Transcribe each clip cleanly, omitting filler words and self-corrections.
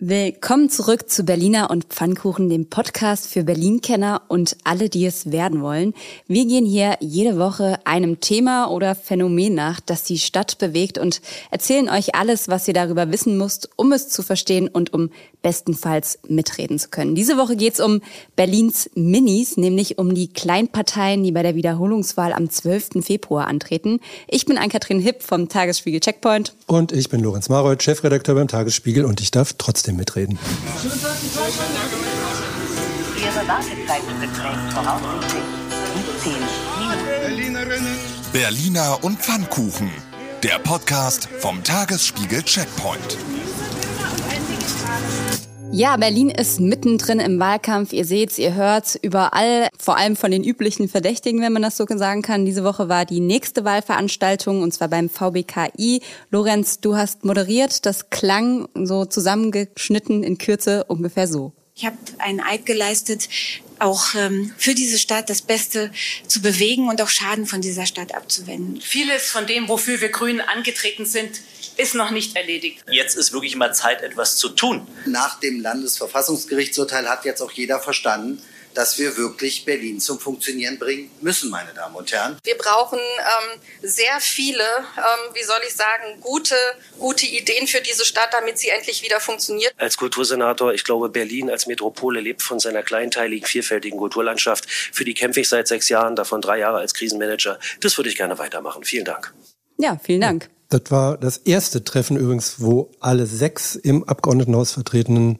Willkommen zurück zu Berliner und Pfannkuchen, dem Podcast für Berlin-Kenner und alle, die es werden wollen. Wir gehen hier jede Woche einem Thema oder Phänomen nach, das die Stadt bewegt und erzählen euch alles, was ihr darüber wissen müsst, um es zu verstehen und um bestenfalls mitreden zu können. Diese Woche geht's um Berlins Minis, nämlich um die Kleinparteien, die bei der Wiederholungswahl am 12. Februar antreten. Ich bin Ann-Kathrin Hipp vom Tagesspiegel Checkpoint. Und ich bin Lorenz Maroldt, Chefredakteur beim Tagesspiegel, und ich darf trotzdem mitreden. Berliner und Pfannkuchen, der Podcast vom Tagesspiegel Checkpoint. Ja, Berlin ist mittendrin im Wahlkampf. Ihr seht's, ihr hört's überall, vor allem von den üblichen Verdächtigen, wenn man das so sagen kann. Diese Woche war die nächste Wahlveranstaltung, und zwar beim VBKI. Lorenz, du hast moderiert. Das klang so zusammengeschnitten in Kürze ungefähr so. Ich habe einen Eid geleistet, auch für diese Stadt das Beste zu bewegen und auch Schaden von dieser Stadt abzuwenden. Vieles von dem, wofür wir Grünen angetreten sind, ist noch nicht erledigt. Jetzt ist wirklich mal Zeit, etwas zu tun. Nach dem Landesverfassungsgerichtsurteil hat jetzt auch jeder verstanden, dass wir wirklich Berlin zum Funktionieren bringen müssen, meine Damen und Herren. Wir brauchen sehr viele, gute Ideen für diese Stadt, damit sie endlich wieder funktioniert. Als Kultursenator, ich glaube, Berlin als Metropole lebt von seiner kleinteiligen, vielfältigen Kulturlandschaft. Für die kämpfe ich seit 6 Jahren, davon 3 Jahre als Krisenmanager. Das würde ich gerne weitermachen. Vielen Dank. Ja, vielen Dank. Ja. Das war das erste Treffen übrigens, wo alle 6 im Abgeordnetenhaus vertretenen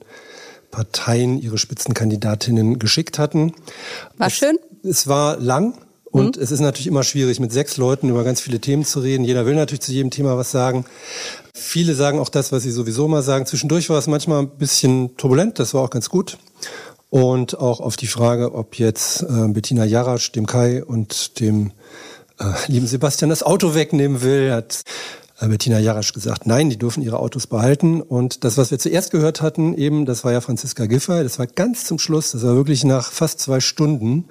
Parteien ihre Spitzenkandidatinnen geschickt hatten. War schön. Es war lang und es ist natürlich immer schwierig, mit 6 Leuten über ganz viele Themen zu reden. Jeder will natürlich zu jedem Thema was sagen. Viele sagen auch das, was sie sowieso immer sagen. Zwischendurch war es manchmal ein bisschen turbulent, das war auch ganz gut. Und auch auf die Frage, ob jetzt Bettina Jarasch dem Kai und dem lieben Sebastian das Auto wegnehmen will, hat Bettina Jarasch gesagt, nein, die dürfen ihre Autos behalten. Und das, was wir zuerst gehört hatten, eben, das war ja Franziska Giffey, das war ganz zum Schluss, das war wirklich nach fast 2 Stunden.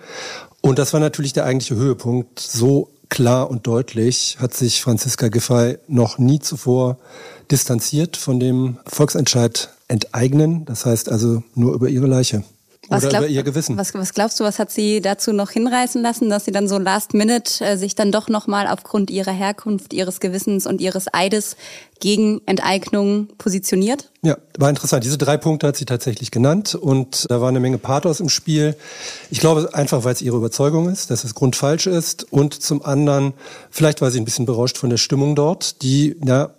Und das war natürlich der eigentliche Höhepunkt. So klar und deutlich hat sich Franziska Giffey noch nie zuvor distanziert von dem Volksentscheid enteignen. Das heißt also nur über ihre Leiche. Oder über ihr Gewissen. Was glaubst du, was hat sie dazu noch hinreißen lassen, dass sie dann so last minute sich dann doch nochmal aufgrund ihrer Herkunft, ihres Gewissens und ihres Eides gegen Enteignung positioniert? Ja, war interessant. Diese 3 Punkte hat sie tatsächlich genannt, und da war eine Menge Pathos im Spiel. Ich glaube einfach, weil es ihre Überzeugung ist, dass es grundfalsch ist, und zum anderen, vielleicht war sie ein bisschen berauscht von der Stimmung dort, die, ja,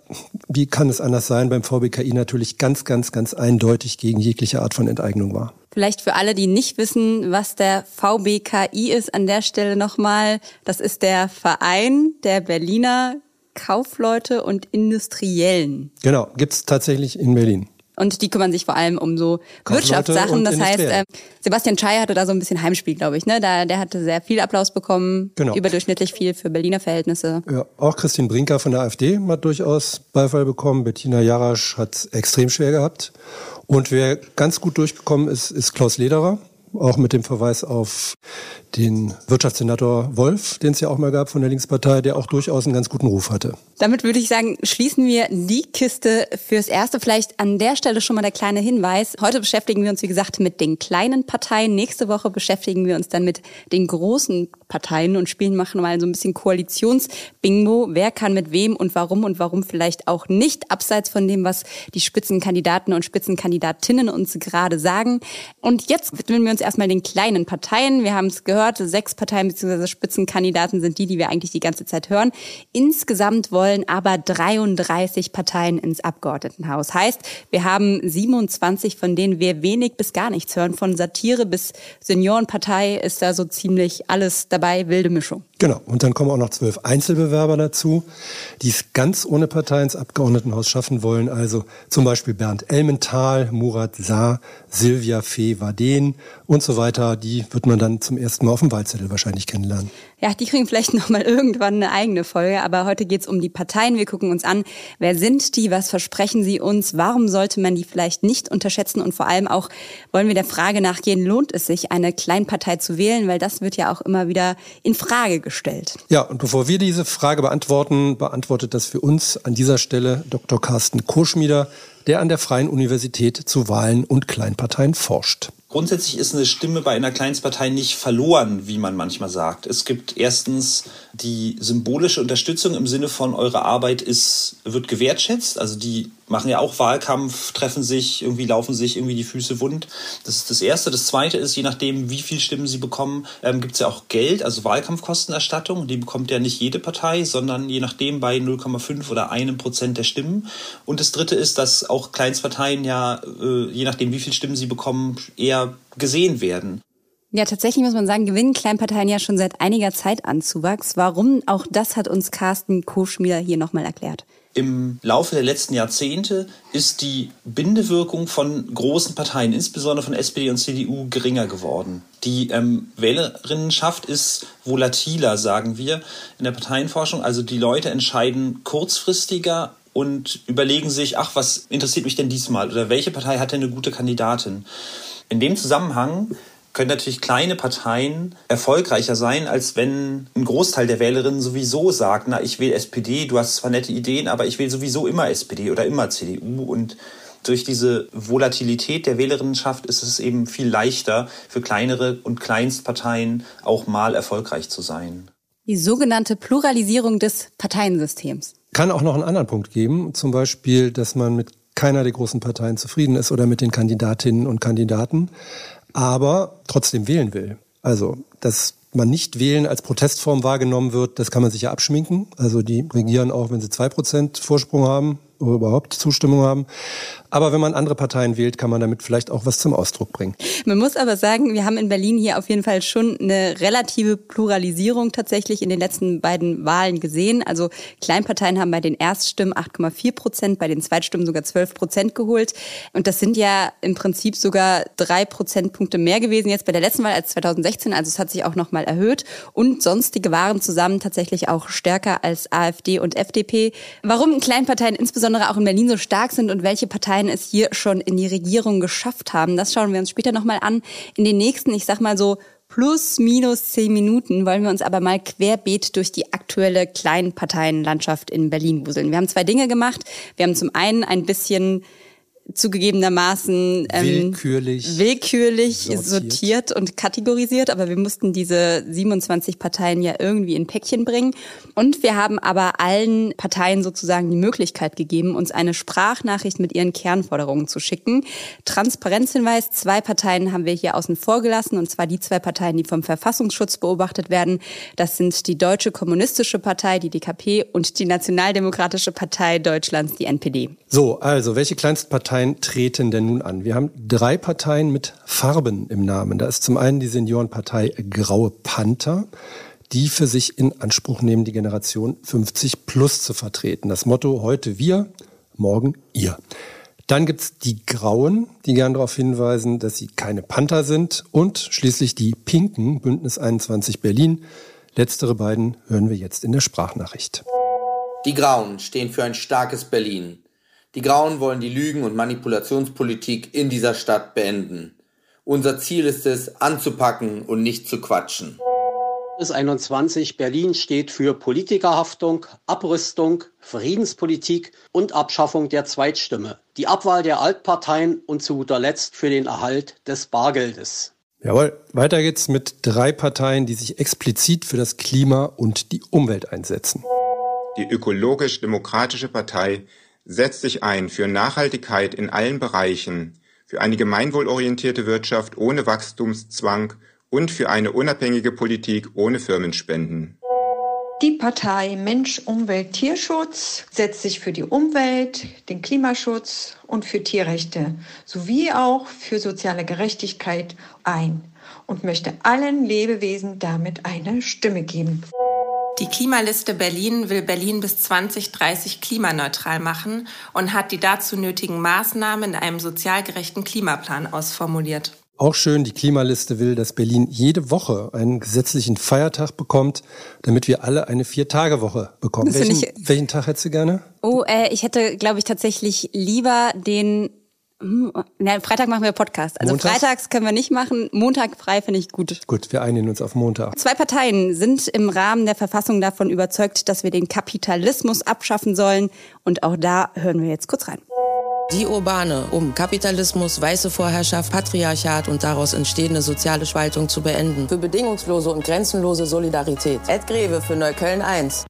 wie kann es anders sein, beim VBKI natürlich ganz, ganz, ganz eindeutig gegen jegliche Art von Enteignung war. Vielleicht für alle, die nicht wissen, was der VBKI ist, an der Stelle nochmal, das ist der Verein der Berliner Kaufleute und Industriellen. Genau, gibt's tatsächlich in Berlin. Und die kümmern sich vor allem um so Wirtschaftssachen. Das heißt, Sebastian Czaja hatte da so ein bisschen Heimspiel, glaube ich. Ne? Der hatte sehr viel Applaus bekommen, genau. Überdurchschnittlich viel für Berliner Verhältnisse. Ja, auch Christine Brinker von der AfD hat durchaus Beifall bekommen. Bettina Jarasch hat's extrem schwer gehabt. Und wer ganz gut durchgekommen ist, ist Klaus Lederer. Auch mit dem Verweis auf den Wirtschaftssenator Wolf, den es ja auch mal gab von der Linkspartei, der auch durchaus einen ganz guten Ruf hatte. Damit würde ich sagen, schließen wir die Kiste fürs Erste. Vielleicht an der Stelle schon mal der kleine Hinweis. Heute beschäftigen wir uns, wie gesagt, mit den kleinen Parteien. Nächste Woche beschäftigen wir uns dann mit den großen Parteien und machen mal so ein bisschen Koalitionsbingo. Wer kann mit wem und warum vielleicht auch nicht, abseits von dem, was die Spitzenkandidaten und Spitzenkandidatinnen uns gerade sagen. Und jetzt widmen wir uns erstmal den kleinen Parteien. Wir haben es gehört, 6 Parteien bzw. Spitzenkandidaten sind die wir eigentlich die ganze Zeit hören. Insgesamt wollen aber 33 Parteien ins Abgeordnetenhaus. Heißt, wir haben 27, von denen wir wenig bis gar nichts hören. Von Satire bis Seniorenpartei ist da so ziemlich alles dabei, wilde Mischung. Genau. Und dann kommen auch noch 12 Einzelbewerber dazu, die es ganz ohne Partei ins Abgeordnetenhaus schaffen wollen. Also zum Beispiel Bernd Elmenthal, Murat Saar, Silvia Fee-Waden und so weiter, die wird man dann zum ersten Mal auf dem Wahlzettel wahrscheinlich kennenlernen. Ja, die kriegen vielleicht nochmal irgendwann eine eigene Folge, aber heute geht es um die Parteien. Wir gucken uns an, wer sind die, was versprechen sie uns, warum sollte man die vielleicht nicht unterschätzen und vor allem auch wollen wir der Frage nachgehen, lohnt es sich, eine Kleinpartei zu wählen, weil das wird ja auch immer wieder in Frage gestellt. Ja, und bevor wir diese Frage beantworten, beantwortet das für uns an dieser Stelle Dr. Carsten Koschmieder, der an der Freien Universität zu Wahlen und Kleinparteien forscht. Grundsätzlich ist eine Stimme bei einer Kleinstpartei nicht verloren, wie man manchmal sagt. Es gibt erstens die symbolische Unterstützung im Sinne von, eure Arbeit wird gewertschätzt. Also die machen ja auch Wahlkampf, treffen sich, irgendwie laufen sich irgendwie die Füße wund. Das ist das Erste. Das Zweite ist, je nachdem, wie viel Stimmen sie bekommen, gibt es ja auch Geld, also Wahlkampfkostenerstattung. Die bekommt ja nicht jede Partei, sondern je nachdem bei 0,5 oder 1% der Stimmen. Und das Dritte ist, dass auch Kleinstparteien ja, je nachdem, wie viel Stimmen sie bekommen, eher gesehen werden. Ja, tatsächlich muss man sagen, gewinnen Kleinparteien ja schon seit einiger Zeit an Zuwachs. Warum? Auch das hat uns Carsten Koschmieder hier nochmal erklärt. Im Laufe der letzten Jahrzehnte ist die Bindewirkung von großen Parteien, insbesondere von SPD und CDU, geringer geworden. Die Wählerinnenschaft ist volatiler, sagen wir, in der Parteienforschung. Also die Leute entscheiden kurzfristiger und überlegen sich, ach, was interessiert mich denn diesmal? Oder welche Partei hat denn eine gute Kandidatin? In dem Zusammenhang können natürlich kleine Parteien erfolgreicher sein, als wenn ein Großteil der Wählerinnen sowieso sagt, na, ich wähle SPD, du hast zwar nette Ideen, aber ich wähle sowieso immer SPD oder immer CDU. Und durch diese Volatilität der Wählerinnenschaft ist es eben viel leichter, für kleinere und Kleinstparteien auch mal erfolgreich zu sein. Die sogenannte Pluralisierung des Parteiensystems. Kann auch noch einen anderen Punkt geben, zum Beispiel, dass man mit keiner der großen Parteien zufrieden ist oder mit den Kandidatinnen und Kandidaten, aber trotzdem wählen will. Also, dass man nicht wählen als Protestform wahrgenommen wird, das kann man sich ja abschminken. Also die regieren auch, wenn sie 2% Vorsprung haben oder überhaupt Zustimmung haben. Aber wenn man andere Parteien wählt, kann man damit vielleicht auch was zum Ausdruck bringen. Man muss aber sagen, wir haben in Berlin hier auf jeden Fall schon eine relative Pluralisierung tatsächlich in den letzten beiden Wahlen gesehen. Also Kleinparteien haben bei den Erststimmen 8,4%, bei den Zweitstimmen sogar 12% geholt. Und das sind ja im Prinzip sogar 3 Prozentpunkte mehr gewesen jetzt bei der letzten Wahl als 2016. Also es hat sich auch nochmal erhöht. Und sonstige waren zusammen tatsächlich auch stärker als AfD und FDP. Warum Kleinparteien insbesondere auch in Berlin so stark sind und welche Parteien es hier schon in die Regierung geschafft haben. Das schauen wir uns später nochmal an. In den nächsten, ich sag mal so plus minus 10 Minuten, wollen wir uns aber mal querbeet durch die aktuelle Kleinparteienlandschaft in Berlin wuseln. Wir haben zwei Dinge gemacht. Wir haben zum einen ein bisschen zugegebenermaßen willkürlich sortiert und kategorisiert, aber wir mussten diese 27 Parteien ja irgendwie in Päckchen bringen. Und wir haben aber allen Parteien sozusagen die Möglichkeit gegeben, uns eine Sprachnachricht mit ihren Kernforderungen zu schicken. Transparenzhinweis, 2 Parteien haben wir hier außen vor gelassen, und zwar die 2 Parteien, die vom Verfassungsschutz beobachtet werden. Das sind die Deutsche Kommunistische Partei, die DKP, und die Nationaldemokratische Partei Deutschlands, die NPD. So, also welche Kleinstparteien treten denn nun an? Wir haben 3 Parteien mit Farben im Namen. Da ist zum einen die Seniorenpartei Graue Panther, die für sich in Anspruch nehmen, die Generation 50 plus zu vertreten. Das Motto: heute wir, morgen ihr. Dann gibt es die Grauen, die gern darauf hinweisen, dass sie keine Panther sind. Und schließlich die Pinken, Bündnis 21 Berlin. Letztere beiden hören wir jetzt in der Sprachnachricht. Die Grauen stehen für ein starkes Berlin. Die Grauen wollen die Lügen- und Manipulationspolitik in dieser Stadt beenden. Unser Ziel ist es, anzupacken und nicht zu quatschen. Bündnis 21 Berlin steht für Politikerhaftung, Abrüstung, Friedenspolitik und Abschaffung der Zweitstimme, die Abwahl der Altparteien und zu guter Letzt für den Erhalt des Bargeldes. Jawohl, weiter geht's mit 3 Parteien, die sich explizit für das Klima und die Umwelt einsetzen. Die Ökologisch-Demokratische Partei setzt sich ein für Nachhaltigkeit in allen Bereichen, für eine gemeinwohlorientierte Wirtschaft ohne Wachstumszwang und für eine unabhängige Politik ohne Firmenspenden. Die Partei Mensch, Umwelt, Tierschutz setzt sich für die Umwelt, den Klimaschutz und für Tierrechte sowie auch für soziale Gerechtigkeit ein und möchte allen Lebewesen damit eine Stimme geben. Die Klimaliste Berlin will Berlin bis 2030 klimaneutral machen und hat die dazu nötigen Maßnahmen in einem sozial gerechten Klimaplan ausformuliert. Auch schön, die Klimaliste will, dass Berlin jede Woche einen gesetzlichen Feiertag bekommt, damit wir alle eine 4-Tage-Woche bekommen. Welchen Tag hättest du gerne? Oh, ich hätte, glaube ich, tatsächlich lieber den... Freitag machen wir Podcast. Also Montags? Freitags können wir nicht machen. Montag frei finde ich gut. Gut, wir einigen uns auf Montag. Zwei Parteien sind im Rahmen der Verfassung davon überzeugt, dass wir den Kapitalismus abschaffen sollen. Und auch da hören wir jetzt kurz rein. Die Urbane, um Kapitalismus, weiße Vorherrschaft, Patriarchat und daraus entstehende soziale Spaltung zu beenden. Für bedingungslose und grenzenlose Solidarität. Ed Greve für Neukölln 1.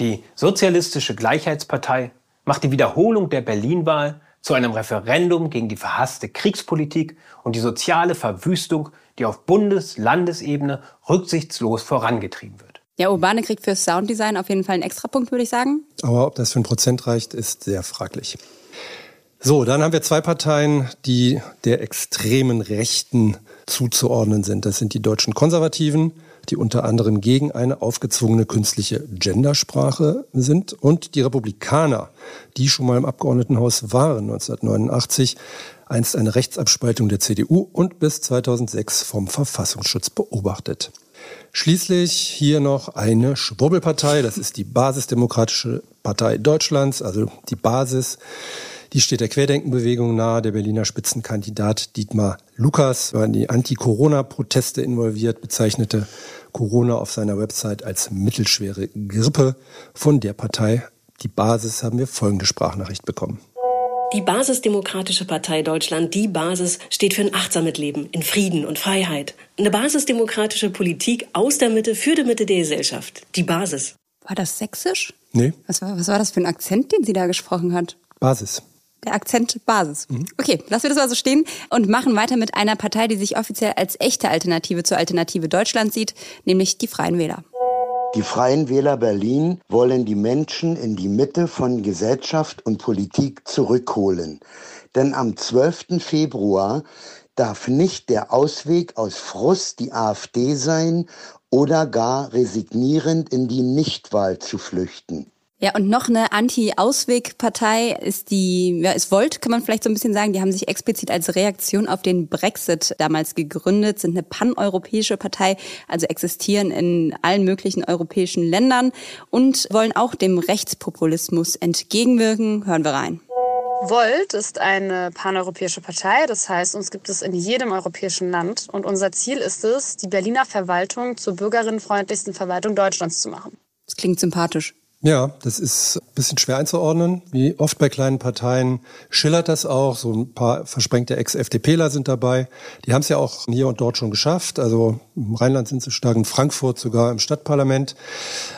Die Sozialistische Gleichheitspartei macht die Wiederholung der Berlin-Wahl zu einem Referendum gegen die verhasste Kriegspolitik und die soziale Verwüstung, die auf Bundes-Landesebene rücksichtslos vorangetrieben wird. Ja, Urbane kriegt fürs Sounddesign auf jeden Fall einen Extrapunkt, würde ich sagen. Aber ob das für 1% reicht, ist sehr fraglich. So, dann haben wir zwei Parteien, die der extremen Rechten zuzuordnen sind. Das sind die deutschen Konservativen, die unter anderem gegen eine aufgezwungene künstliche Gendersprache sind. Und die Republikaner, die schon mal im Abgeordnetenhaus waren 1989, einst eine Rechtsabspaltung der CDU und bis 2006 vom Verfassungsschutz beobachtet. Schließlich hier noch eine Schwurbelpartei, das ist die Basisdemokratische Partei Deutschlands, also die Basis. Die steht der Querdenkenbewegung nahe. Der Berliner Spitzenkandidat Dietmar Lukas war in die Anti-Corona-Proteste involviert, bezeichnete Corona auf seiner Website als mittelschwere Grippe. Von der Partei, die Basis, haben wir folgende Sprachnachricht bekommen. Die Basisdemokratische Partei Deutschland, die Basis, steht für ein achtsames Leben in Frieden und Freiheit. Eine basisdemokratische Politik aus der Mitte, für die Mitte der Gesellschaft. Die Basis. War das sächsisch? Nee. Was war das für ein Akzent, den sie da gesprochen hat? Basis. Der Akzent Basis. Okay, lassen wir das also stehen und machen weiter mit einer Partei, die sich offiziell als echte Alternative zur Alternative Deutschland sieht, nämlich die Freien Wähler. Die Freien Wähler Berlin wollen die Menschen in die Mitte von Gesellschaft und Politik zurückholen. Denn am 12. Februar darf nicht der Ausweg aus Frust die AfD sein oder gar resignierend in die Nichtwahl zu flüchten. Ja, und noch eine Anti-Ausweg-Partei ist Volt, kann man vielleicht so ein bisschen sagen. Die haben sich explizit als Reaktion auf den Brexit damals gegründet, sind eine paneuropäische Partei, also existieren in allen möglichen europäischen Ländern und wollen auch dem Rechtspopulismus entgegenwirken. Hören wir rein. Volt ist eine paneuropäische Partei, das heißt, uns gibt es in jedem europäischen Land. Und unser Ziel ist es, die Berliner Verwaltung zur bürgerinnenfreundlichsten Verwaltung Deutschlands zu machen. Das klingt sympathisch. Ja, das ist ein bisschen schwer einzuordnen. Wie oft bei kleinen Parteien schillert das auch. So ein paar versprengte Ex-FDPler sind dabei. Die haben es ja auch hier und dort schon geschafft. Also im Rheinland sind sie stark, in Frankfurt sogar im Stadtparlament.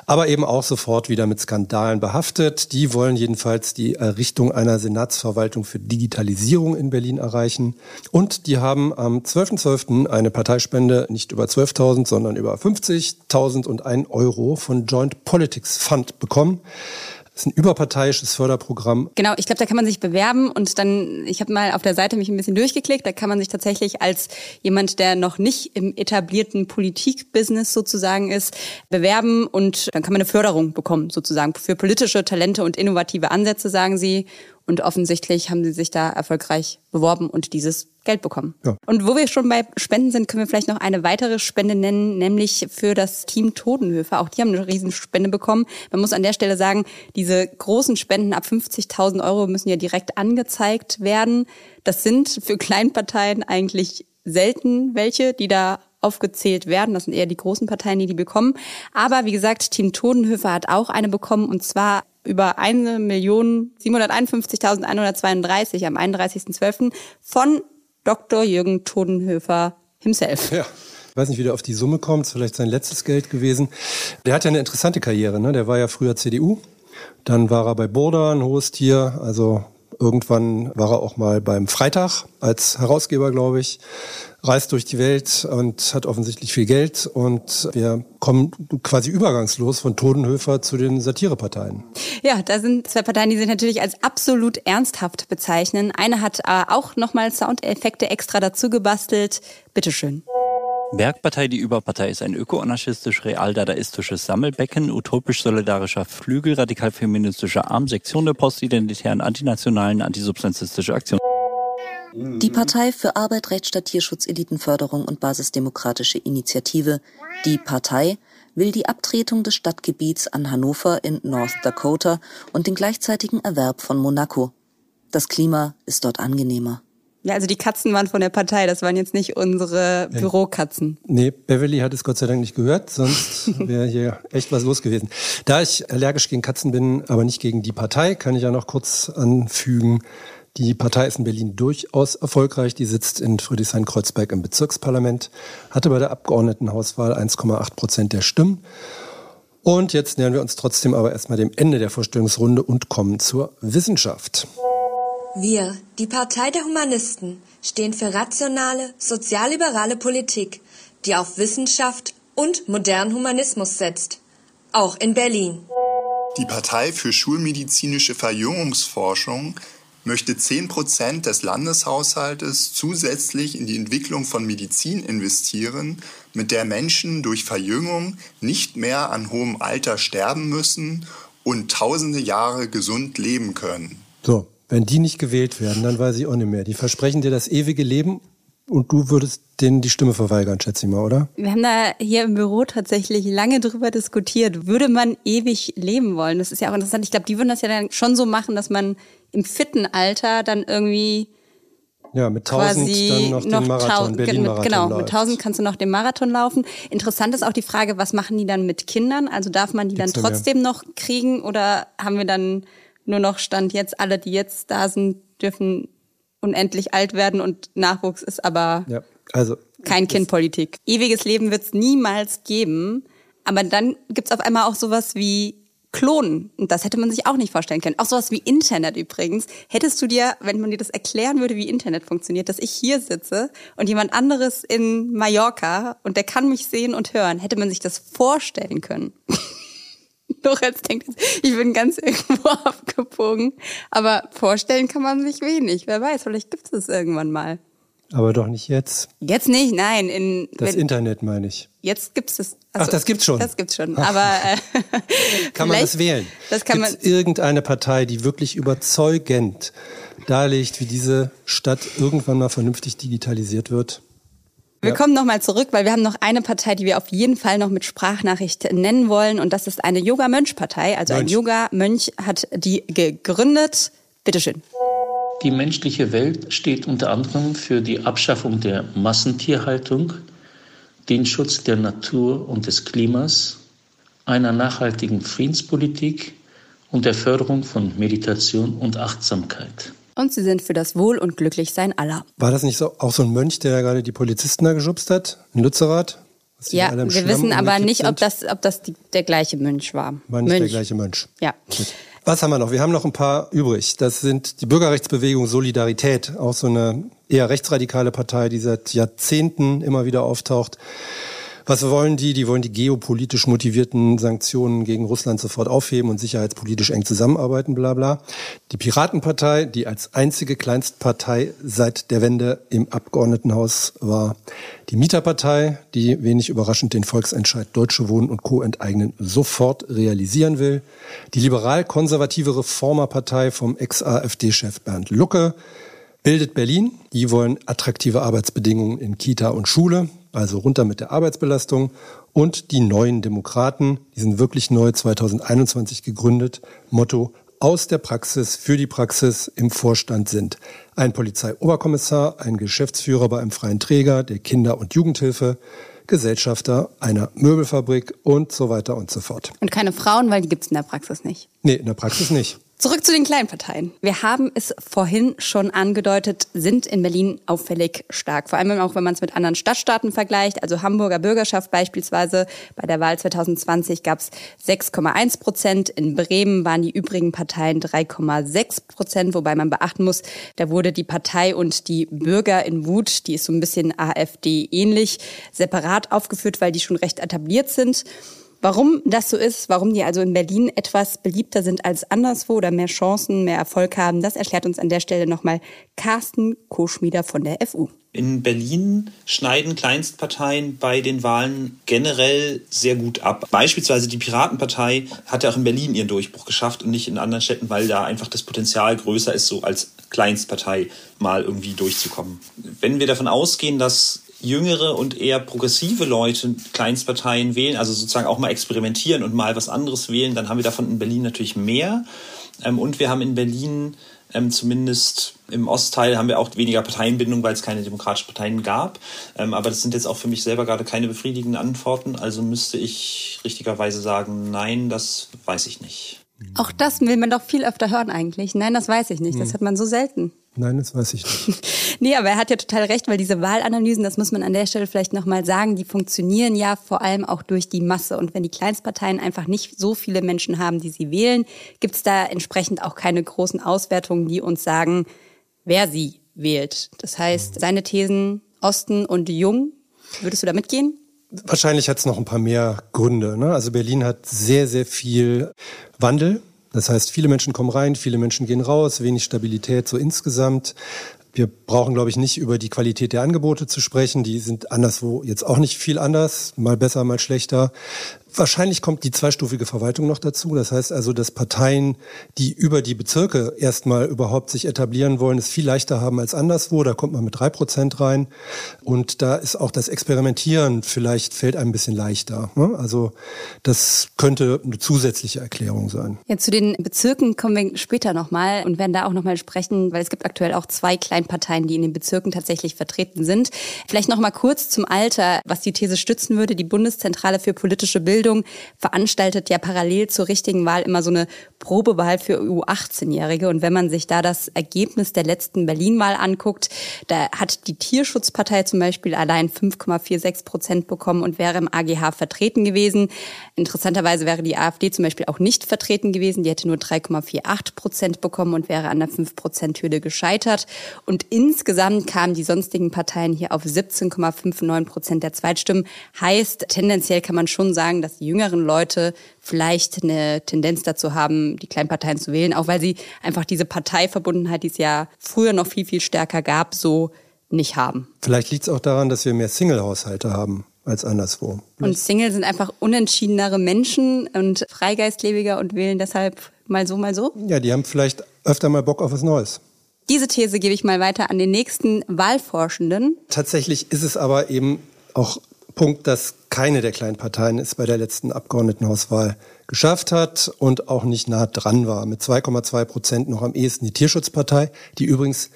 Aber eben auch sofort wieder mit Skandalen behaftet. Die wollen jedenfalls die Errichtung einer Senatsverwaltung für Digitalisierung in Berlin erreichen. Und die haben am 12.12. eine Parteispende nicht über 12.000, sondern über 50.001 € von Joint Politics Fund bekommen. Das ist ein überparteiisches Förderprogramm. Genau, ich glaube, da kann man sich bewerben und dann, ich habe mal auf der Seite mich ein bisschen durchgeklickt, da kann man sich tatsächlich als jemand, der noch nicht im etablierten Politikbusiness sozusagen ist, bewerben und dann kann man eine Förderung bekommen sozusagen für politische Talente und innovative Ansätze, sagen sie. Und offensichtlich haben sie sich da erfolgreich beworben und dieses Geld bekommen. Ja. Und wo wir schon bei Spenden sind, können wir vielleicht noch eine weitere Spende nennen, nämlich für das Team Todenhöfer. Auch die haben eine Riesenspende bekommen. Man muss an der Stelle sagen, diese großen Spenden ab 50.000 € müssen ja direkt angezeigt werden. Das sind für Kleinparteien eigentlich selten welche, die da aufgezählt werden. Das sind eher die großen Parteien, die bekommen. Aber wie gesagt, Team Todenhöfer hat auch eine bekommen und zwar über 1.751.132 am 31.12. von Dr. Jürgen Todenhöfer himself. Ja. Ich weiß nicht, wie der auf die Summe kommt, ist vielleicht sein letztes Geld gewesen. Der hat ja eine interessante Karriere, ne? Der war ja früher CDU, dann war er bei Burda, ein hohes Tier, also irgendwann war er auch mal beim Freitag als Herausgeber, glaube ich, reist durch die Welt und hat offensichtlich viel Geld und wir kommen quasi übergangslos von Todenhöfer zu den Satireparteien. Ja, da sind zwei Parteien, die sich natürlich als absolut ernsthaft bezeichnen. Eine hat auch nochmal Soundeffekte extra dazu gebastelt. Bitteschön. Bergpartei, die Überpartei, ist ein ökoanarchistisch realdadaistisches Sammelbecken, utopisch-solidarischer Flügel, radikal-feministischer Arm, Sektion der postidentitären, antinationalen, antisubstanzistische Aktion. Die Partei für Arbeit, Rechtsstaat, Tierschutz, Elitenförderung und Basisdemokratische Initiative, Die Partei, will die Abtretung des Stadtgebiets an Hannover in North Dakota und den gleichzeitigen Erwerb von Monaco. Das Klima ist dort angenehmer. Ja, also die Katzen waren von der Partei, das waren jetzt nicht unsere Bürokatzen. Nee, Beverly hat es Gott sei Dank nicht gehört, sonst wäre hier echt was los gewesen. Da ich allergisch gegen Katzen bin, aber nicht gegen die Partei, kann ich ja noch kurz anfügen, die Partei ist in Berlin durchaus erfolgreich. Die sitzt in Friedrichshain-Kreuzberg im Bezirksparlament, hatte bei der Abgeordnetenhauswahl 1,8% der Stimmen. Und jetzt nähern wir uns trotzdem aber erstmal dem Ende der Vorstellungsrunde und kommen zur Wissenschaft. Wir, die Partei der Humanisten, stehen für rationale, sozialliberale Politik, die auf Wissenschaft und modernen Humanismus setzt. Auch in Berlin. Die Partei für schulmedizinische Verjüngungsforschung möchte 10% des Landeshaushaltes zusätzlich in die Entwicklung von Medizin investieren, mit der Menschen durch Verjüngung nicht mehr an hohem Alter sterben müssen und tausende Jahre gesund leben können. So. Wenn die nicht gewählt werden, dann weiß ich auch nicht mehr. Die versprechen dir das ewige Leben und du würdest denen die Stimme verweigern, schätze ich mal, oder? Wir haben da hier im Büro tatsächlich lange drüber diskutiert. Würde man ewig leben wollen? Das ist ja auch interessant. Ich glaube, die würden das ja dann schon so machen, dass man im fitten Alter dann irgendwie ja, mit 1000 dann noch den Marathon, Berlin-Marathon genau, läuft. Mit 1000 kannst du noch den Marathon laufen. Interessant ist auch die Frage, was machen die dann mit Kindern? Also darf man die dann trotzdem noch kriegen oder haben wir dann nur noch Stand jetzt, alle, die jetzt da sind, dürfen unendlich alt werden und Nachwuchs ist aber ja, also, kein Kindpolitik. Ewiges Leben wird es niemals geben, aber dann gibt es auf einmal auch sowas wie Klonen und das hätte man sich auch nicht vorstellen können. Auch sowas wie Internet übrigens. Hättest du dir, wenn man dir das erklären würde, wie Internet funktioniert, dass ich hier sitze und jemand anderes in Mallorca und der kann mich sehen und hören, hätte man sich das vorstellen können. Lorenz denkt, ich bin ganz irgendwo abgebogen. Aber vorstellen kann man sich wenig. Wer weiß, vielleicht gibt es irgendwann mal. Aber doch nicht jetzt. Jetzt nicht, nein. Das Internet meine ich. Jetzt gibt es das. Also, ach, das gibt's schon. Das gibt's schon. Aber kann man das wählen? Gibt es irgendeine Partei, die wirklich überzeugend darlegt, wie diese Stadt irgendwann mal vernünftig digitalisiert wird? Wir kommen nochmal zurück, weil wir haben noch eine Partei, die wir auf jeden Fall noch mit Sprachnachricht nennen wollen. Und das ist eine Yoga-Mönch-Partei. Also ein Yoga-Mönch hat die gegründet. Bitteschön. Die menschliche Welt steht unter anderem für die Abschaffung der Massentierhaltung, den Schutz der Natur und des Klimas, einer nachhaltigen Friedenspolitik und der Förderung von Meditation und Achtsamkeit. Und sie sind für das Wohl und Glücklichsein aller. War das nicht so, auch so ein Mönch, der ja gerade die Polizisten da geschubst hat? In Lützerath? Ja, wir wissen aber nicht, ob das der gleiche Mönch war. War nicht der gleiche Mönch. Ja. Was haben wir noch? Wir haben noch ein paar übrig. Das sind die Bürgerrechtsbewegung Solidarität. Auch so eine eher rechtsradikale Partei, die seit Jahrzehnten immer wieder auftaucht. Was wollen die? Die wollen die geopolitisch motivierten Sanktionen gegen Russland sofort aufheben und sicherheitspolitisch eng zusammenarbeiten, bla bla. Die Piratenpartei, die als einzige Kleinstpartei seit der Wende im Abgeordnetenhaus war. Die Mieterpartei, die wenig überraschend den Volksentscheid Deutsche Wohnen und Co. enteignen sofort realisieren will. Die liberal-konservative Reformerpartei vom Ex-AfD-Chef Bernd Lucke bildet Berlin. Die wollen attraktive Arbeitsbedingungen in Kita und Schule. Also runter mit der Arbeitsbelastung. Und die Neuen Demokraten, die sind wirklich neu, 2021 gegründet. Motto, aus der Praxis, für die Praxis, im Vorstand sind ein Polizeioberkommissar, ein Geschäftsführer bei einem freien Träger, der Kinder- und Jugendhilfe, Gesellschafter einer Möbelfabrik und so weiter und so fort. Und keine Frauen, weil die gibt's in der Praxis nicht. Nee, in der Praxis nicht. Zurück zu den kleinen Parteien. Wir haben es vorhin schon angedeutet, sind in Berlin auffällig stark. Vor allem auch, wenn man es mit anderen Stadtstaaten vergleicht. Also Hamburger Bürgerschaft beispielsweise. Bei der Wahl 2020 gab es 6,1%. In Bremen waren die übrigen Parteien 3,6%. Wobei man beachten muss, da wurde die Partei und die Bürger in Wut, die ist so ein bisschen AfD ähnlich, separat aufgeführt, weil die schon recht etabliert sind. Warum das so ist, warum die also in Berlin etwas beliebter sind als anderswo oder mehr Chancen, mehr Erfolg haben, das erklärt uns an der Stelle nochmal Carsten Koschmieder von der FU. In Berlin schneiden Kleinstparteien bei den Wahlen generell sehr gut ab. Beispielsweise die Piratenpartei hat ja auch in Berlin ihren Durchbruch geschafft und nicht in anderen Städten, weil da einfach das Potenzial größer ist, so als Kleinstpartei mal irgendwie durchzukommen. Wenn wir davon ausgehen, dass jüngere und eher progressive Leute Kleinstparteien wählen, also sozusagen auch mal experimentieren und mal was anderes wählen, dann haben wir davon in Berlin natürlich mehr. Und wir haben in Berlin zumindest im Ostteil haben wir auch weniger Parteienbindung, weil es keine demokratischen Parteien gab. Aber das sind jetzt auch für mich selber gerade keine befriedigenden Antworten. Also müsste ich richtigerweise sagen, nein, das weiß ich nicht. Auch das will man doch viel öfter hören eigentlich. Nein, das weiß ich nicht. Das hat man so selten. Nein, das weiß ich nicht. Nee, aber er hat ja total recht, weil diese Wahlanalysen, das muss man an der Stelle vielleicht nochmal sagen, die funktionieren ja vor allem auch durch die Masse. Und wenn die Kleinstparteien einfach nicht so viele Menschen haben, die sie wählen, gibt es da entsprechend auch keine großen Auswertungen, die uns sagen, wer sie wählt. Das heißt, seine Thesen Osten und Jung, würdest du da mitgehen? Wahrscheinlich hat es noch ein paar mehr Gründe, ne? Also Berlin hat sehr, sehr viel Wandel. Das heißt, viele Menschen kommen rein, viele Menschen gehen raus, wenig Stabilität so insgesamt. Wir brauchen, glaube ich, nicht über die Qualität der Angebote zu sprechen. Die sind anderswo jetzt auch nicht viel anders, mal besser, mal schlechter. Wahrscheinlich kommt die zweistufige Verwaltung noch dazu. Das heißt also, dass Parteien, die über die Bezirke erstmal überhaupt sich etablieren wollen, es viel leichter haben als anderswo. Da kommt man mit 3% rein. Und da ist auch das Experimentieren vielleicht fällt einem ein bisschen leichter. Also das könnte eine zusätzliche Erklärung sein. Ja, zu den Bezirken kommen wir später nochmal und werden da auch nochmal sprechen, weil es gibt aktuell auch zwei Kleinparteien, die in den Bezirken tatsächlich vertreten sind. Vielleicht noch mal kurz zum Alter, was die These stützen würde. Die Bundeszentrale für politische Bildung veranstaltet ja parallel zur richtigen Wahl immer so eine Probewahl für EU-18-Jährige. Und wenn man sich da das Ergebnis der letzten Berlin-Wahl anguckt, da hat die Tierschutzpartei zum Beispiel allein 5,46% bekommen und wäre im AGH vertreten gewesen. Interessanterweise wäre die AfD zum Beispiel auch nicht vertreten gewesen. Die hätte nur 3,48% bekommen und wäre an der 5%-Hürde gescheitert. Und insgesamt kamen die sonstigen Parteien hier auf 17,59% der Zweitstimmen. Heißt, tendenziell kann man schon sagen, dass die jüngeren Leute vielleicht eine Tendenz dazu haben, die Kleinparteien zu wählen, auch weil sie einfach diese Parteiverbundenheit, die es ja früher noch viel, viel stärker gab, so nicht haben. Vielleicht liegt es auch daran, dass wir mehr Single-Haushalte haben als anderswo. Und Single sind einfach unentschiedenere Menschen und freigeistiger und wählen deshalb mal so, mal so. Ja, die haben vielleicht öfter mal Bock auf was Neues. Diese These gebe ich mal weiter an den nächsten Wahlforschenden. Tatsächlich ist es aber eben auch Punkt, dass keine der kleinen Parteien es bei der letzten Abgeordnetenhauswahl geschafft hat und auch nicht nah dran war. Mit 2,2% noch am ehesten die Tierschutzpartei, die übrigens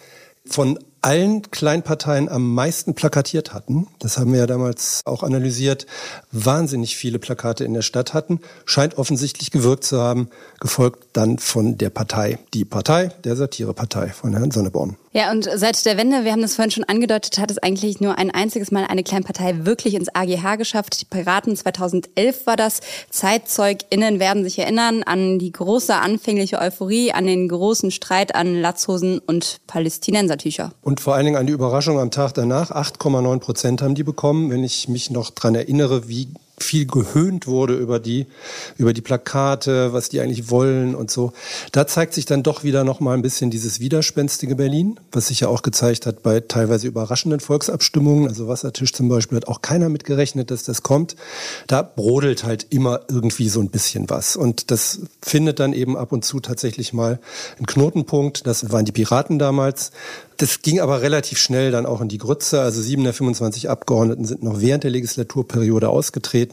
von allen Kleinparteien am meisten plakatiert hatten. Das haben wir ja damals auch analysiert. Wahnsinnig viele Plakate in der Stadt hatten. Scheint offensichtlich gewirkt zu haben. Gefolgt dann von der Partei. Die Partei, der Satirepartei von Herrn Sonneborn. Ja, und seit der Wende, wir haben das vorhin schon angedeutet, hat es eigentlich nur ein einziges Mal eine Kleinpartei wirklich ins AGH geschafft. Die Piraten, 2011 war das. ZeitzeugInnen werden sich erinnern an die große anfängliche Euphorie, an den großen Streit an Latzhosen und Palästinensertücher. Und vor allen Dingen an die Überraschung am Tag danach, 8,9% haben die bekommen, wenn ich mich noch dran erinnere, wie viel gehöhnt wurde über die Plakate, was die eigentlich wollen und so. Da zeigt sich dann doch wieder noch mal ein bisschen dieses widerspenstige Berlin, was sich ja auch gezeigt hat bei teilweise überraschenden Volksabstimmungen. Also Wassertisch zum Beispiel hat auch keiner mitgerechnet, dass das kommt. Da brodelt halt immer irgendwie so ein bisschen was. Und das findet dann eben ab und zu tatsächlich mal einen Knotenpunkt. Das waren die Piraten damals. Das ging aber relativ schnell dann auch in die Grütze. Also 7 der 25 Abgeordneten sind noch während der Legislaturperiode ausgetreten.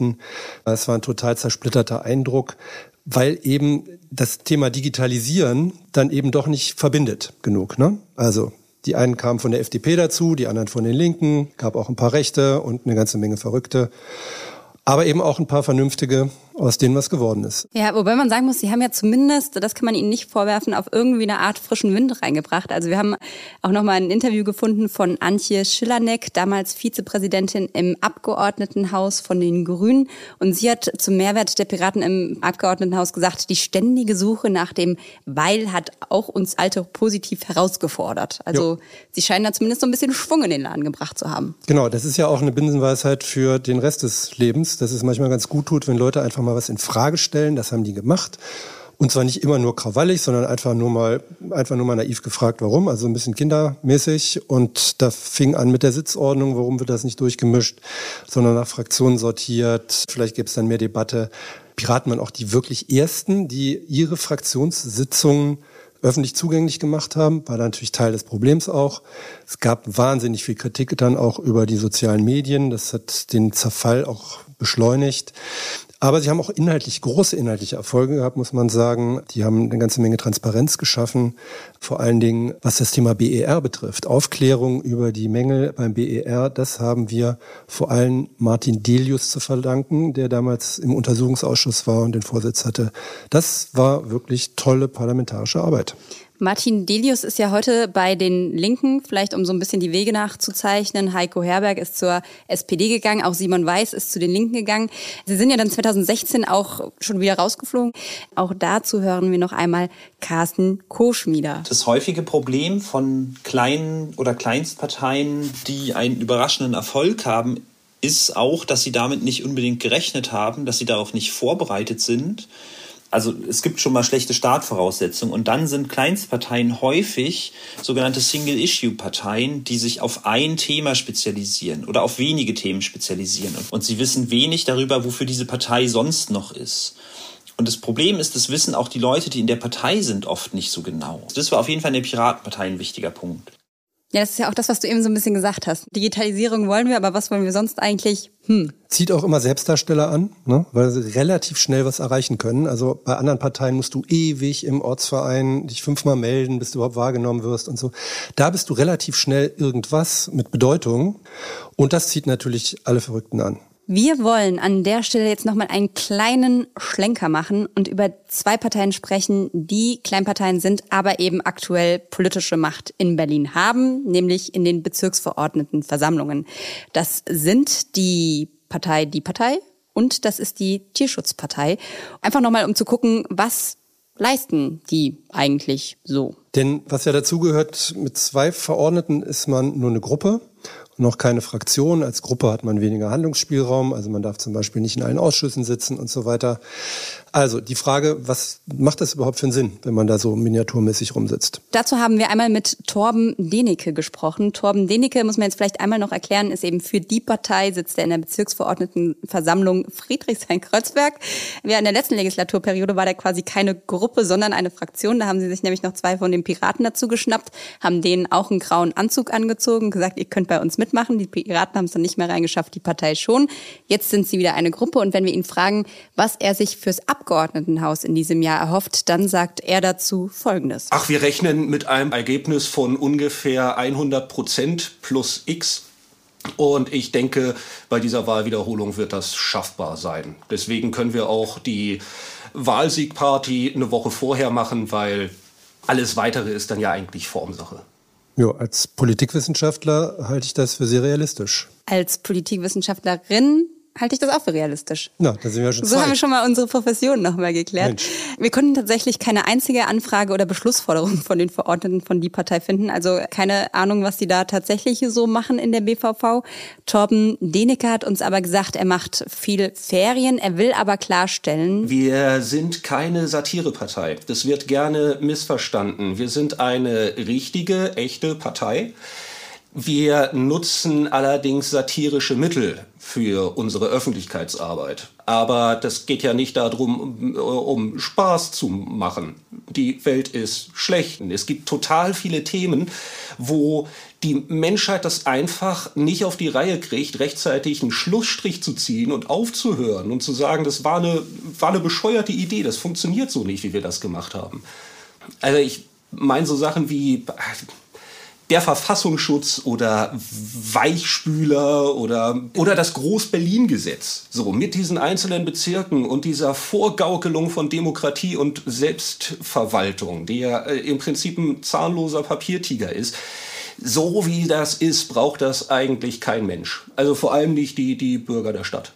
Das war ein total zersplitterter Eindruck, weil eben das Thema Digitalisieren dann eben doch nicht verbindet genug, ne? Also die einen kamen von der FDP dazu, die anderen von den Linken, gab auch ein paar Rechte und eine ganze Menge Verrückte. Aber eben auch ein paar Vernünftige, aus denen was geworden ist. Ja, wobei man sagen muss, sie haben ja zumindest, das kann man ihnen nicht vorwerfen, auf irgendwie eine Art frischen Wind reingebracht. Also wir haben auch nochmal ein Interview gefunden von Antje Schillerneck, damals Vizepräsidentin im Abgeordnetenhaus von den Grünen. Und sie hat zum Mehrwert der Piraten im Abgeordnetenhaus gesagt, die ständige Suche nach dem Weil hat auch uns Alte positiv herausgefordert. Also sie scheinen da zumindest so ein bisschen Schwung in den Laden gebracht zu haben. Genau, das ist ja auch eine Binsenweisheit für den Rest des Lebens, dass es manchmal ganz gut tut, wenn Leute einfach kann man was in Frage stellen. Das haben die gemacht. Und zwar nicht immer nur krawallig, sondern einfach nur mal naiv gefragt, warum. Also ein bisschen kindermäßig. Und da fing an mit der Sitzordnung. Warum wird das nicht durchgemischt, sondern nach Fraktionen sortiert? Vielleicht gäbe es dann mehr Debatte. Piraten waren auch die wirklich Ersten, die ihre Fraktionssitzungen öffentlich zugänglich gemacht haben, war da natürlich Teil des Problems auch. Es gab wahnsinnig viel Kritik dann auch über die sozialen Medien. Das hat den Zerfall auch beschleunigt. Aber sie haben auch große inhaltliche Erfolge gehabt, muss man sagen. Die haben eine ganze Menge Transparenz geschaffen, vor allen Dingen was das Thema BER betrifft. Aufklärung über die Mängel beim BER, das haben wir vor allem Martin Delius zu verdanken, der damals im Untersuchungsausschuss war und den Vorsitz hatte. Das war wirklich tolle parlamentarische Arbeit. Martin Delius ist ja heute bei den Linken, vielleicht um so ein bisschen die Wege nachzuzeichnen. Heiko Herberg ist zur SPD gegangen, auch Simon Weiß ist zu den Linken gegangen. Sie sind ja dann 2016 auch schon wieder rausgeflogen. Auch dazu hören wir noch einmal Carsten Koschmieder. Das häufige Problem von kleinen oder Kleinstparteien, die einen überraschenden Erfolg haben, ist auch, dass sie damit nicht unbedingt gerechnet haben, dass sie darauf nicht vorbereitet sind. Also es gibt schon mal schlechte Startvoraussetzungen und dann sind Kleinstparteien häufig sogenannte Single-Issue-Parteien, die sich auf ein Thema spezialisieren oder auf wenige Themen spezialisieren und sie wissen wenig darüber, wofür diese Partei sonst noch ist. Und das Problem ist, das wissen auch die Leute, die in der Partei sind, oft nicht so genau. Das war auf jeden Fall in der Piratenpartei ein wichtiger Punkt. Ja, das ist ja auch das, was du eben so ein bisschen gesagt hast. Digitalisierung wollen wir, aber was wollen wir sonst eigentlich? Zieht auch immer Selbstdarsteller an, ne? Weil sie relativ schnell was erreichen können. Also bei anderen Parteien musst du ewig im Ortsverein dich 5-mal melden, bis du überhaupt wahrgenommen wirst und so. Da bist du relativ schnell irgendwas mit Bedeutung und das zieht natürlich alle Verrückten an. Wir wollen an der Stelle jetzt nochmal einen kleinen Schlenker machen und über zwei Parteien sprechen, die Kleinparteien sind, aber eben aktuell politische Macht in Berlin haben, nämlich in den Bezirksverordnetenversammlungen. Das sind die Partei und das ist die Tierschutzpartei. Einfach nochmal, um zu gucken, was leisten die eigentlich so. Denn was ja dazugehört, mit 2 Verordneten ist man nur eine Gruppe. Noch keine Fraktion. Als Gruppe hat man weniger Handlungsspielraum. Also man darf zum Beispiel nicht in allen Ausschüssen sitzen und so weiter. Also die Frage, was macht das überhaupt für einen Sinn, wenn man da so miniaturmäßig rumsitzt? Dazu haben wir einmal mit Torben Deneke gesprochen. Torben Deneke, muss man jetzt vielleicht einmal noch erklären, ist eben für die Partei, sitzt er in der Bezirksverordnetenversammlung Friedrichshain-Kreuzberg. Ja, in der letzten Legislaturperiode war der quasi keine Gruppe, sondern eine Fraktion. Da haben sie sich nämlich noch 2 von den Piraten dazu geschnappt, haben denen auch einen grauen Anzug angezogen, gesagt, ihr könnt bei uns mitmachen. Die Piraten haben es dann nicht mehr reingeschafft, die Partei schon. Jetzt sind sie wieder eine Gruppe und wenn wir ihn fragen, was er sich fürs Abgeordnetenhaus in diesem Jahr erhofft, dann sagt er dazu Folgendes. Ach, wir rechnen mit einem Ergebnis von ungefähr 100% plus X. Und ich denke, bei dieser Wahlwiederholung wird das schaffbar sein. Deswegen können wir auch die Wahlsiegparty eine Woche vorher machen, weil alles Weitere ist dann ja eigentlich Formsache. Ja, als Politikwissenschaftler halte ich das für sehr realistisch. Als Politikwissenschaftlerin halte ich das auch für realistisch. Na, da sind wir schon so haben wir schon mal unsere Profession nochmal geklärt. Mensch. Wir konnten tatsächlich keine einzige Anfrage oder Beschlussforderung von den Verordneten von Die Partei finden. Also keine Ahnung, was die da tatsächlich so machen in der BVV. Torben Deneke hat uns aber gesagt, er macht viel Ferien. Er will aber klarstellen: Wir sind keine Satirepartei. Das wird gerne missverstanden. Wir sind eine richtige, echte Partei. Wir nutzen allerdings satirische Mittel für unsere Öffentlichkeitsarbeit. Aber das geht ja nicht darum, um Spaß zu machen. Die Welt ist schlecht. Es gibt total viele Themen, wo die Menschheit das einfach nicht auf die Reihe kriegt, rechtzeitig einen Schlussstrich zu ziehen und aufzuhören und zu sagen, das war eine bescheuerte Idee, das funktioniert so nicht, wie wir das gemacht haben. Also ich meine so Sachen wie der Verfassungsschutz oder Weichspüler oder das Groß-Berlin-Gesetz. So, mit diesen einzelnen Bezirken und dieser Vorgaukelung von Demokratie und Selbstverwaltung, die ja im Prinzip ein zahnloser Papiertiger ist. So wie das ist, braucht das eigentlich kein Mensch. Also vor allem nicht die Bürger der Stadt.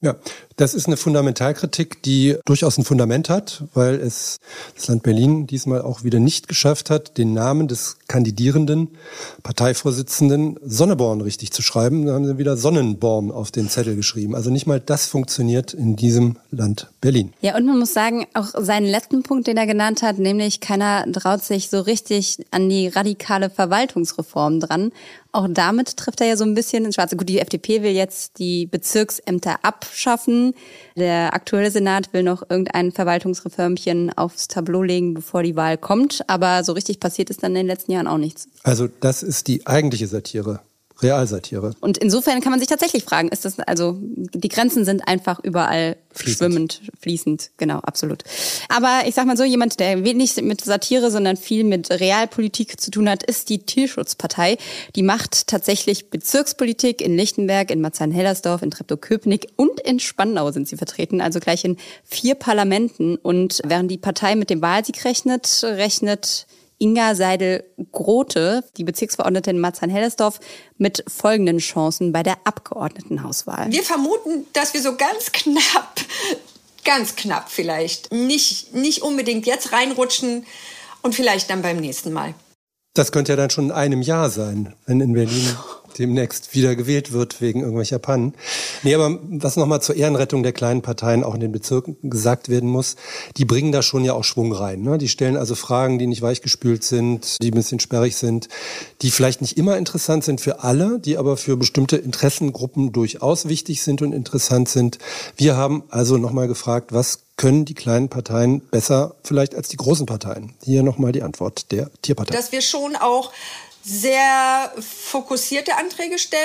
Ja, das ist eine Fundamentalkritik, die durchaus ein Fundament hat, weil es das Land Berlin diesmal auch wieder nicht geschafft hat, den Namen des kandidierenden Parteivorsitzenden Sonneborn richtig zu schreiben. Da haben sie wieder Sonnenborn auf den Zettel geschrieben. Also nicht mal das funktioniert in diesem Land Berlin. Ja, und man muss sagen, auch seinen letzten Punkt, den er genannt hat, nämlich keiner traut sich so richtig an die radikale Verwaltungsreform dran. Auch damit trifft er ja so ein bisschen ins Schwarze. Gut, die FDP will jetzt die Bezirksämter abschaffen. Der aktuelle Senat will noch irgendein Verwaltungsreformchen aufs Tableau legen, bevor die Wahl kommt. Aber so richtig passiert ist dann in den letzten Jahren auch nichts. Also das ist die eigentliche Satire, Realsatire. Und insofern kann man sich tatsächlich fragen, ist das, also die Grenzen sind einfach überall fließend, genau, absolut. Aber ich sag mal so, jemand, der wenig mit Satire, sondern viel mit Realpolitik zu tun hat, ist die Tierschutzpartei. Die macht tatsächlich Bezirkspolitik in Lichtenberg, in Marzahn-Hellersdorf, in Treptow-Köpenick und in Spandau sind sie vertreten, also gleich in 4 Parlamenten. Und während die Partei mit dem Wahlsieg rechnet Inga Seidel-Grote, die Bezirksverordnete in Marzahn-Hellersdorf, mit folgenden Chancen bei der Abgeordnetenhauswahl. Wir vermuten, dass wir so ganz knapp vielleicht, nicht unbedingt jetzt reinrutschen und vielleicht dann beim nächsten Mal. Das könnte ja dann schon in einem Jahr sein, wenn in Berlin demnächst wieder gewählt wird wegen irgendwelcher Pannen. Nee, aber was nochmal zur Ehrenrettung der kleinen Parteien auch in den Bezirken gesagt werden muss, die bringen da schon ja auch Schwung rein. Ne? Die stellen also Fragen, die nicht weichgespült sind, die ein bisschen sperrig sind, die vielleicht nicht immer interessant sind für alle, die aber für bestimmte Interessengruppen durchaus wichtig sind und interessant sind. Wir haben also nochmal gefragt, was können die kleinen Parteien besser vielleicht als die großen Parteien? Hier nochmal die Antwort der Tierpartei. Dass wir schon auch sehr fokussierte Anträge stellen,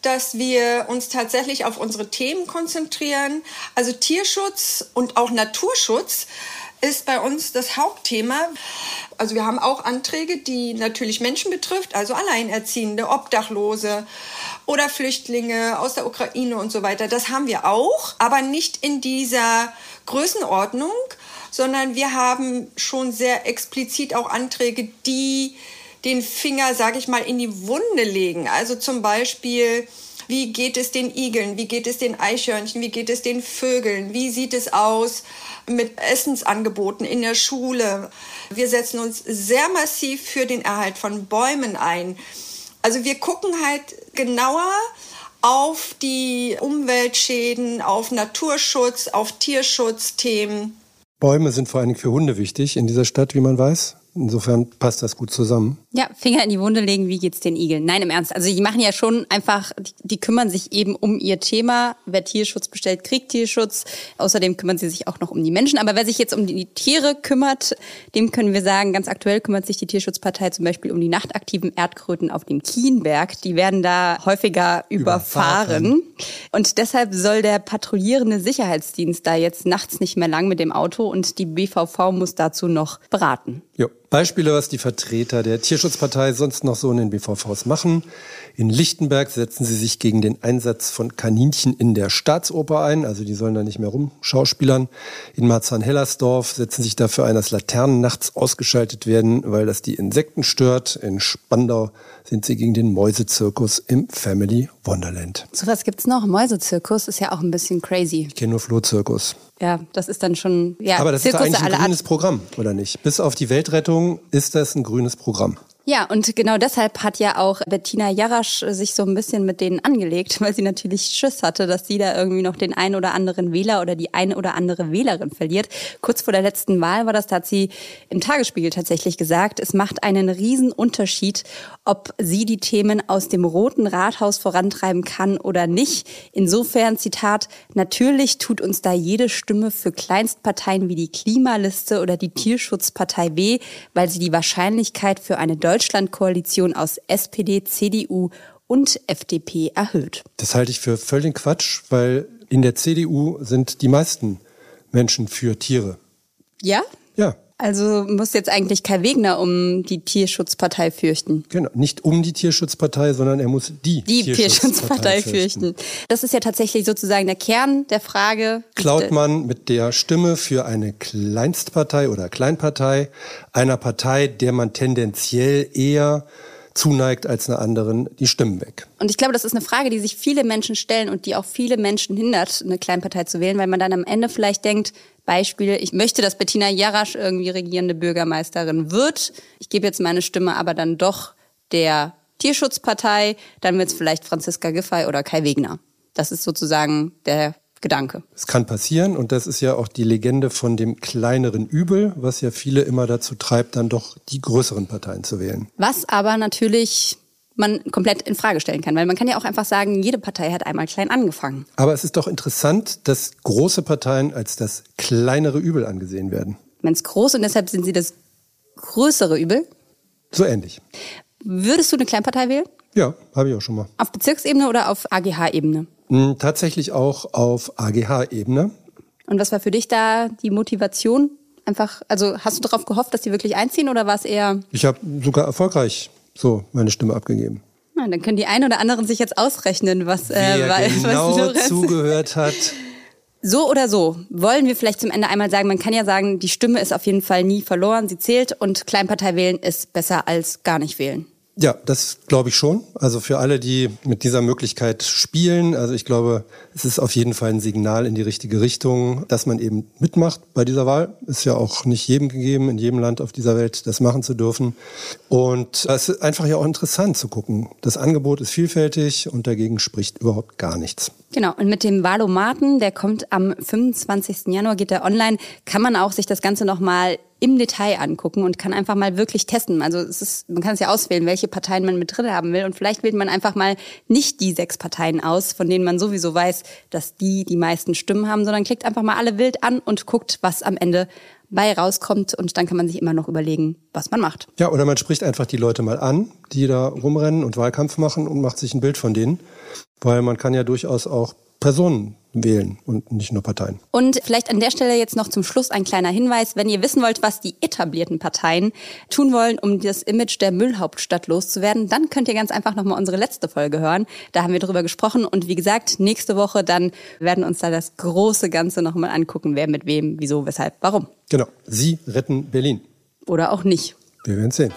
dass wir uns tatsächlich auf unsere Themen konzentrieren. Also Tierschutz und auch Naturschutz ist bei uns das Hauptthema. Also wir haben auch Anträge, die natürlich Menschen betrifft, also Alleinerziehende, Obdachlose oder Flüchtlinge aus der Ukraine und so weiter. Das haben wir auch, aber nicht in dieser Größenordnung, sondern wir haben schon sehr explizit auch Anträge, die den Finger, sage ich mal, in die Wunde legen. Also zum Beispiel, wie geht es den Igeln, wie geht es den Eichhörnchen, wie geht es den Vögeln, wie sieht es aus mit Essensangeboten in der Schule. Wir setzen uns sehr massiv für den Erhalt von Bäumen ein. Also wir gucken halt genauer auf die Umweltschäden, auf Naturschutz, auf Tierschutzthemen. Bäume sind vor allem für Hunde wichtig in dieser Stadt, wie man weiß. Insofern passt das gut zusammen. Ja, Finger in die Wunde legen, wie geht's den Igeln? Nein, im Ernst. Also die machen ja schon einfach, die kümmern sich eben um ihr Thema. Wer Tierschutz bestellt, kriegt Tierschutz. Außerdem kümmern sie sich auch noch um die Menschen. Aber wer sich jetzt um die Tiere kümmert, dem können wir sagen, ganz aktuell kümmert sich die Tierschutzpartei zum Beispiel um die nachtaktiven Erdkröten auf dem Kienberg. Die werden da häufiger überfahren. Und deshalb soll der patrouillierende Sicherheitsdienst da jetzt nachts nicht mehr lang mit dem Auto und die BVV muss dazu noch beraten. Ja. Beispiele, was die Vertreter der Tierschutzpartei sonst noch so in den BVVs machen. In Lichtenberg setzen sie sich gegen den Einsatz von Kaninchen in der Staatsoper ein. Also die sollen da nicht mehr rumschauspielern. In Marzahn-Hellersdorf setzen sich dafür ein, dass Laternen nachts ausgeschaltet werden, weil das die Insekten stört. In Spandau sind sie gegen den Mäusezirkus im Family Wonderland. So was gibt's noch? Mäusezirkus ist ja auch ein bisschen crazy. Ich kenne nur Flohzirkus. Ja, das ist dann schon, ja, aber das Zirkus ist doch eigentlich ein grünes Programm, oder nicht? Bis auf die Weltrettung ist das ein grünes Programm. Ja, und genau deshalb hat ja auch Bettina Jarasch sich so ein bisschen mit denen angelegt, weil sie natürlich Schiss hatte, dass sie da irgendwie noch den einen oder anderen Wähler oder die eine oder andere Wählerin verliert. Kurz vor der letzten Wahl war das, da hat sie im Tagesspiegel tatsächlich gesagt, es macht einen riesen Unterschied, ob sie die Themen aus dem Roten Rathaus vorantreiben kann oder nicht. Insofern, Zitat, natürlich tut uns da jede Stimme für Kleinstparteien wie die Klimaliste oder die Tierschutzpartei weh, weil sie die Wahrscheinlichkeit für eine Deutschlandkoalition aus SPD, CDU und FDP erhöht. Das halte ich für völligen Quatsch, weil in der CDU sind die meisten Menschen für Tiere. Ja? Ja. Also muss jetzt eigentlich Kai Wegner um die Tierschutzpartei fürchten. Genau, nicht um die Tierschutzpartei, sondern er muss die Tierschutzpartei fürchten. Das ist ja tatsächlich sozusagen der Kern der Frage. Klaut man mit der Stimme für eine Kleinstpartei oder Kleinpartei, einer Partei, der man tendenziell eher zuneigt als einer anderen, die stimmen weg. Und ich glaube, das ist eine Frage, die sich viele Menschen stellen und die auch viele Menschen hindert, eine Kleinpartei zu wählen, weil man dann am Ende vielleicht denkt, Beispiel, ich möchte, dass Bettina Jarasch irgendwie regierende Bürgermeisterin wird. Ich gebe jetzt meine Stimme aber dann doch der Tierschutzpartei, dann wird es vielleicht Franziska Giffey oder Kai Wegner. Das ist sozusagen der Gedanke. Es kann passieren und das ist ja auch die Legende von dem kleineren Übel, was ja viele immer dazu treibt, dann doch die größeren Parteien zu wählen. Was aber natürlich man komplett in Frage stellen kann, weil man kann ja auch einfach sagen, jede Partei hat einmal klein angefangen. Aber es ist doch interessant, dass große Parteien als das kleinere Übel angesehen werden. Man ist groß und deshalb sind sie das größere Übel? So ähnlich. Würdest du eine Kleinpartei wählen? Ja, habe ich auch schon mal. Auf Bezirksebene oder auf AGH-Ebene? Tatsächlich auch auf AGH-Ebene. Und was war für dich da die Motivation? Einfach, also hast du darauf gehofft, dass die wirklich einziehen oder war es eher... Ich habe sogar erfolgreich so meine Stimme abgegeben. Na, dann können die einen oder anderen sich jetzt ausrechnen, was genau was Lorenz zugehört hat. So oder so, wollen wir vielleicht zum Ende einmal sagen, man kann ja sagen, die Stimme ist auf jeden Fall nie verloren, sie zählt und Kleinpartei wählen ist besser als gar nicht wählen. Ja, das glaube ich schon. Also für alle, die mit dieser Möglichkeit spielen, also ich glaube, es ist auf jeden Fall ein Signal in die richtige Richtung, dass man eben mitmacht bei dieser Wahl. Ist ja auch nicht jedem gegeben, in jedem Land auf dieser Welt das machen zu dürfen. Und es ist einfach ja auch interessant zu gucken. Das Angebot ist vielfältig und dagegen spricht überhaupt gar nichts. Genau, und mit dem Wahlomaten, der kommt am 25. Januar, geht der online, kann man auch sich das Ganze nochmal im Detail angucken und kann einfach mal wirklich testen. Also es ist, man kann es ja auswählen, welche Parteien man mit drin haben will. Und vielleicht wählt man einfach mal nicht die 6 Parteien aus, von denen man sowieso weiß, dass die meisten Stimmen haben, sondern klickt einfach mal alle wild an und guckt, was am Ende bei rauskommt. Und dann kann man sich immer noch überlegen, was man macht. Ja, oder man spricht einfach die Leute mal an, die da rumrennen und Wahlkampf machen und macht sich ein Bild von denen. Weil man kann ja durchaus auch Personen wählen und nicht nur Parteien. Und vielleicht an der Stelle jetzt noch zum Schluss ein kleiner Hinweis. Wenn ihr wissen wollt, was die etablierten Parteien tun wollen, um das Image der Müllhauptstadt loszuwerden, dann könnt ihr ganz einfach nochmal unsere letzte Folge hören. Da haben wir drüber gesprochen. Und wie gesagt, nächste Woche dann werden uns da das große Ganze nochmal angucken. Wer mit wem, wieso, weshalb, warum. Genau. Sie retten Berlin. Oder auch nicht. Wir werden sehen.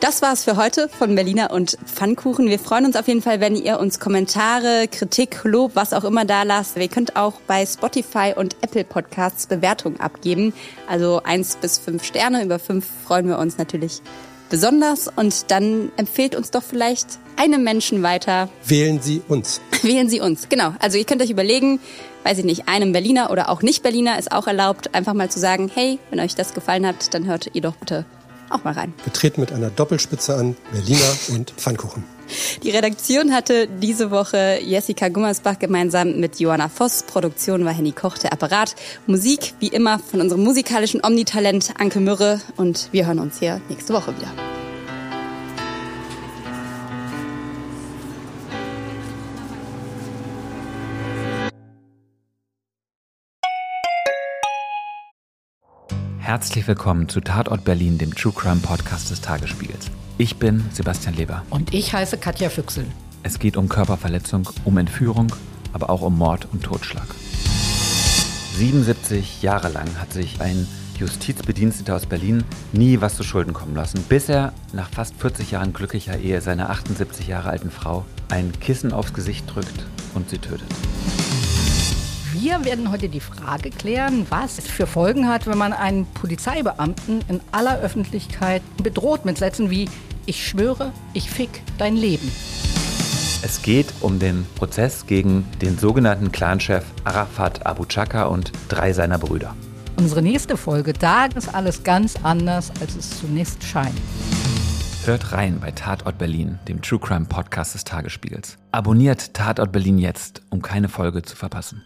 Das war's für heute von Berliner und Pfannkuchen. Wir freuen uns auf jeden Fall, wenn ihr uns Kommentare, Kritik, Lob, was auch immer da lasst. Ihr könnt auch bei Spotify und Apple Podcasts Bewertungen abgeben. Also 1 bis 5 Sterne. Über 5 freuen wir uns natürlich besonders. Und dann empfehlt uns doch vielleicht einem Menschen weiter. Wählen Sie uns. Wählen Sie uns, genau. Also ihr könnt euch überlegen, weiß ich nicht, einem Berliner oder auch nicht Berliner ist auch erlaubt, einfach mal zu sagen, hey, wenn euch das gefallen hat, dann hört ihr doch bitte auch mal rein. Wir treten mit einer Doppelspitze an, Berliner und Pfannkuchen. Die Redaktion hatte diese Woche Jessica Gummersbach gemeinsam mit Johanna Voss. Produktion war Henny Koch, der Apparat. Musik wie immer von unserem musikalischen Omnitalent Anke Mürre. Und wir hören uns hier nächste Woche wieder. Herzlich willkommen zu Tatort Berlin, dem True Crime Podcast des Tagesspiegels. Ich bin Sebastian Leber. Und ich heiße Katja Füchsel. Es geht um Körperverletzung, um Entführung, aber auch um Mord und Totschlag. 77 Jahre lang hat sich ein Justizbediensteter aus Berlin nie was zu Schulden kommen lassen, bis er nach fast 40 Jahren glücklicher Ehe seiner 78 Jahre alten Frau ein Kissen aufs Gesicht drückt und sie tötet. Wir werden heute die Frage klären, was es für Folgen hat, wenn man einen Polizeibeamten in aller Öffentlichkeit bedroht mit Sätzen wie "Ich schwöre, ich fick dein Leben". Es geht um den Prozess gegen den sogenannten Clanchef Arafat Abu Chaka und 3 seiner Brüder. Unsere nächste Folge, da ist alles ganz anders, als es zunächst scheint. Hört rein bei Tatort Berlin, dem True Crime Podcast des Tagesspiegels. Abonniert Tatort Berlin jetzt, um keine Folge zu verpassen.